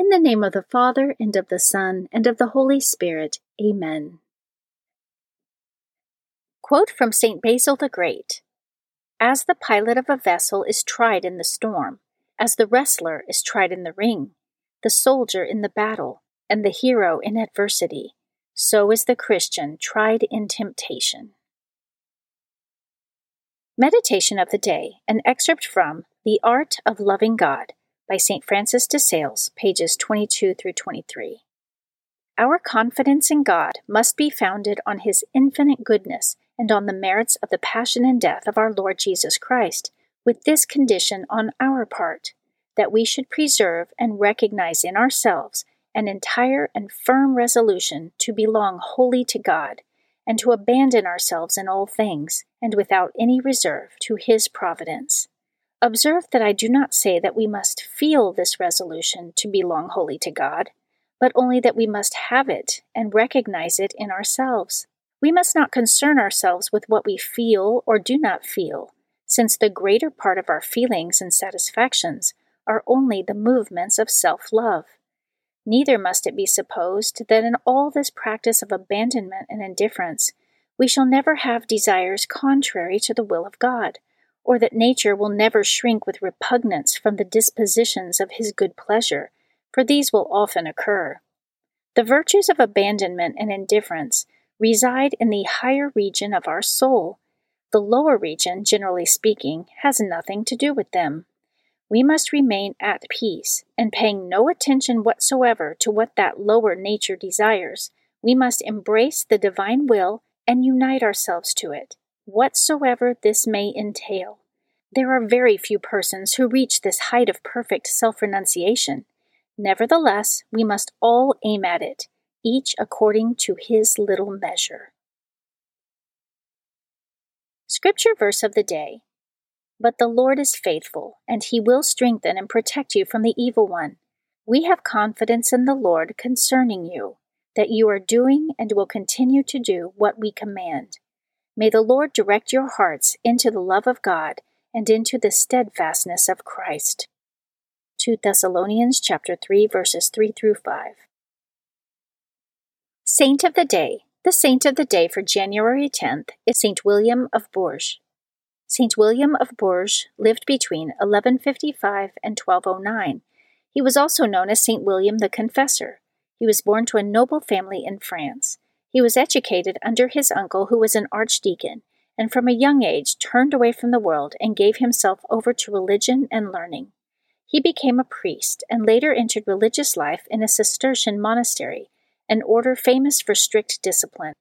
In the name of the Father, and of the Son, and of the Holy Spirit. Amen. Quote from St. Basil the Great. As the pilot of a vessel is tried in the storm, as the wrestler is tried in the ring, the soldier in the battle, and the hero in adversity, so is the Christian tried in temptation. Meditation of the Day, an excerpt from The Art of Loving God, by St. Francis de Sales, pages 22 through 23. Our confidence in God must be founded on His infinite goodness and on the merits of the passion and death of our Lord Jesus Christ, with this condition on our part, that we should preserve and recognize in ourselves an entire and firm resolution to belong wholly to God, and to abandon ourselves in all things, and without any reserve, to His providence. Observe that I do not say that we must feel this resolution to belong wholly to God, but only that we must have it and recognize it in ourselves. We must not concern ourselves with what we feel or do not feel, since the greater part of our feelings and satisfactions are only the movements of self-love. Neither must it be supposed that in all this practice of abandonment and indifference, we shall never have desires contrary to the will of God, or that nature will never shrink with repugnance from the dispositions of His good pleasure, for these will often occur. The virtues of abandonment and indifference reside in the higher region of our soul. The lower region, generally speaking, has nothing to do with them. We must remain at peace, and paying no attention whatsoever to what that lower nature desires, we must embrace the divine will and unite ourselves to it, whatsoever this may entail. There are very few persons who reach this height of perfect self-renunciation. Nevertheless, we must all aim at it, each according to his little measure. Scripture verse of the day. But the Lord is faithful, and He will strengthen and protect you from the evil one. We have confidence in the Lord concerning you, that you are doing and will continue to do what we command. May the Lord direct your hearts into the love of God and into the steadfastness of Christ. 2 Thessalonians chapter 3, verses 3 through 5. Saint of the Day. The saint of the day for January 10th is Saint William of Bourges. Saint William of Bourges lived between 1155 and 1209. He was also known as Saint William the Confessor. He was born to a noble family in France. He was educated under his uncle, who was an archdeacon, and from a young age turned away from the world and gave himself over to religion and learning. He became a priest and later entered religious life in a Cistercian monastery, an order famous for strict discipline.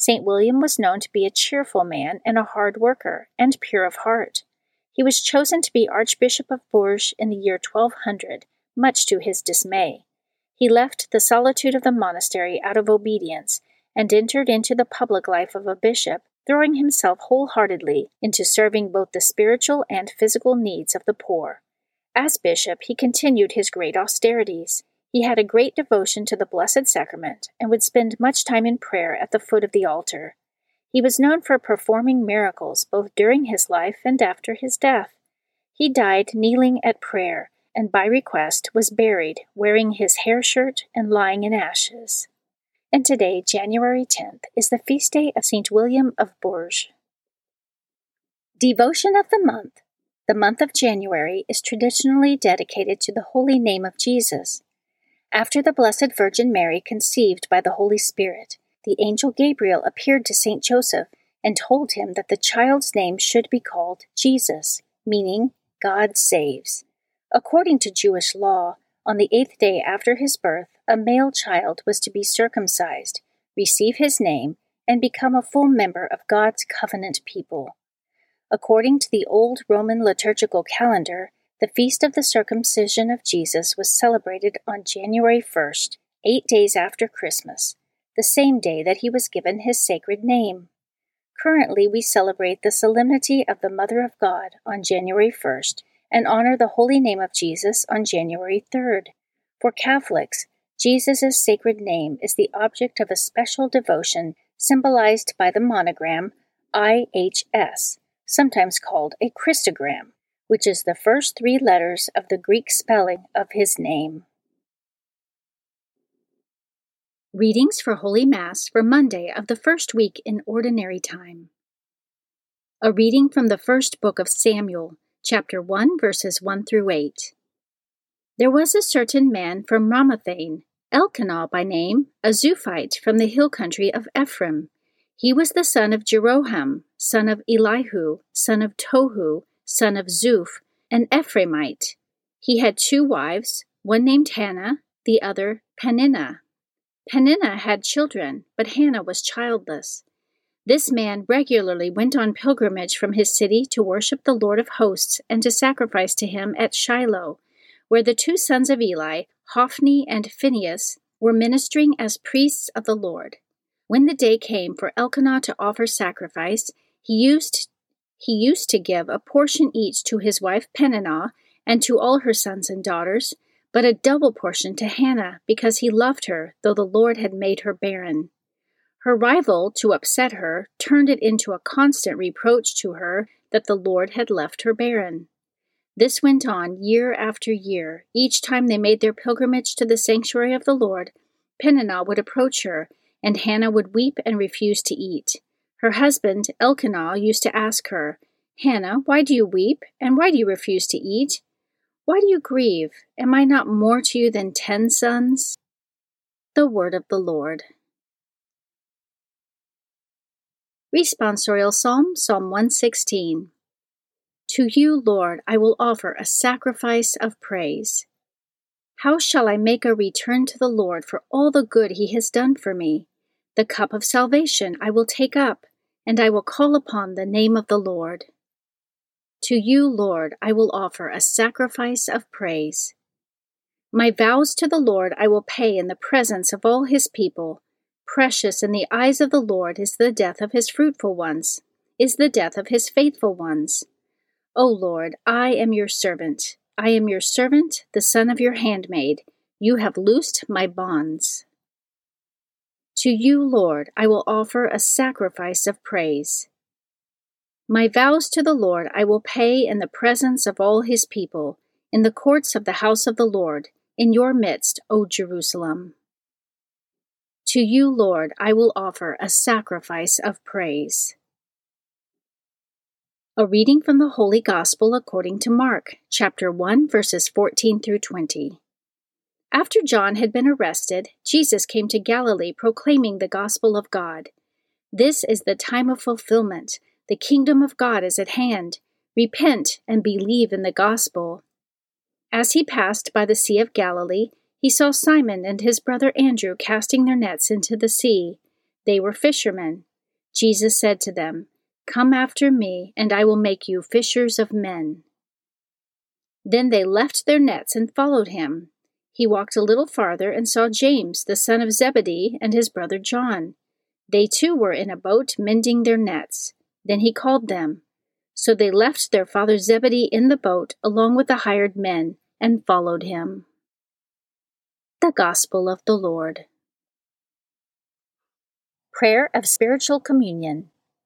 St. William was known to be a cheerful man and a hard worker, and pure of heart. He was chosen to be Archbishop of Bourges in the year 1200, much to his dismay. He left the solitude of the monastery out of obedience and entered into the public life of a bishop, throwing himself wholeheartedly into serving both the spiritual and physical needs of the poor. As bishop, he continued his great austerities. He had a great devotion to the Blessed Sacrament and would spend much time in prayer at the foot of the altar. He was known for performing miracles both during his life and after his death. He died kneeling at prayer, and by request was buried wearing his hair shirt and lying in ashes. And today, January 10th, is the feast day of Saint William of Bourges. Devotion of the month. The month of January is traditionally dedicated to the holy name of Jesus. After the Blessed Virgin Mary conceived by the Holy Spirit, the angel Gabriel appeared to Saint Joseph and told him that the child's name should be called Jesus, meaning God saves. According to Jewish law, on the 8th day after his birth, a male child was to be circumcised, receive his name, and become a full member of God's covenant people. According to the old Roman liturgical calendar, the feast of the circumcision of Jesus was celebrated on January 1st, 8 days after Christmas, the same day that he was given his sacred name. Currently, we celebrate the Solemnity of the Mother of God on January 1st and honor the holy name of Jesus on January 3rd. For Catholics, Jesus' sacred name is the object of a special devotion symbolized by the monogram IHS, sometimes called a Christogram, which is the first three letters of the Greek spelling of his name. Readings for Holy Mass for Monday of the first week in Ordinary Time. A reading from the first book of Samuel, chapter 1, verses 1 through 8. There was a certain man from Ramathaim, Elkanah by name, a Zuphite from the hill country of Ephraim. He was the son of Jeroham, son of Elihu, son of Tohu, son of Zuph, an Ephraimite. He had two wives, one named Hannah, the other Peninnah. Peninnah had children, but Hannah was childless. This man regularly went on pilgrimage from his city to worship the Lord of hosts and to sacrifice to him at Shiloh, where the two sons of Eli, Hophni and Phinehas, were ministering as priests of the Lord. When the day came for Elkanah to offer sacrifice, he used to give a portion each to his wife Peninnah and to all her sons and daughters, but a double portion to Hannah, because he loved her, though the Lord had made her barren. Her rival, to upset her, turned it into a constant reproach to her that the Lord had left her barren. This went on year after year. Each time they made their pilgrimage to the sanctuary of the Lord, Peninnah would approach her, and Hannah would weep and refuse to eat. Her husband, Elkanah, used to ask her, "Hannah, why do you weep, and why do you refuse to eat? Why do you grieve? Am I not more to you than 10 sons? The word of the Lord. Responsorial Psalm, Psalm 116. To you, Lord, I will offer a sacrifice of praise. How shall I make a return to the Lord for all the good he has done for me? The cup of salvation I will take up, and I will call upon the name of the Lord. To you, Lord, I will offer a sacrifice of praise. My vows to the Lord I will pay in the presence of all his people. Precious in the eyes of the Lord is the death of his fruitful ones, is the death of his faithful ones. O Lord, I am your servant. I am your servant, the son of your handmaid. You have loosed my bonds. To you, Lord, I will offer a sacrifice of praise. My vows to the Lord I will pay in the presence of all his people, in the courts of the house of the Lord, in your midst, O Jerusalem. To you, Lord, I will offer a sacrifice of praise. A reading from the Holy Gospel according to Mark, chapter 1, verses 14 through 20. After John had been arrested, Jesus came to Galilee proclaiming the gospel of God. This is the time of fulfillment. The kingdom of God is at hand. Repent and believe in the gospel. As he passed by the Sea of Galilee, he saw Simon and his brother Andrew casting their nets into the sea. They were fishermen. Jesus said to them, "Come after me, and I will make you fishers of men." Then they left their nets and followed him. He walked a little farther and saw James, the son of Zebedee, and his brother John. They too were in a boat mending their nets. Then he called them. So they left their father Zebedee in the boat along with the hired men and followed him. The Gospel of the Lord. Prayer of Spiritual Communion.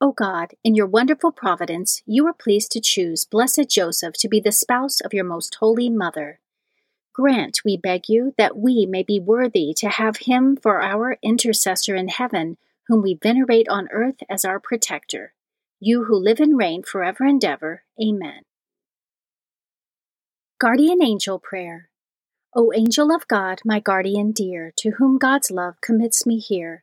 O God, in your wonderful providence, you were pleased to choose Blessed Joseph to be the spouse of your most holy mother. Grant, we beg you, that we may be worthy to have him for our intercessor in heaven, whom we venerate on earth as our protector. You who live and reign forever and ever. Amen. Guardian Angel Prayer. O angel of God, my guardian dear, to whom God's love commits me here,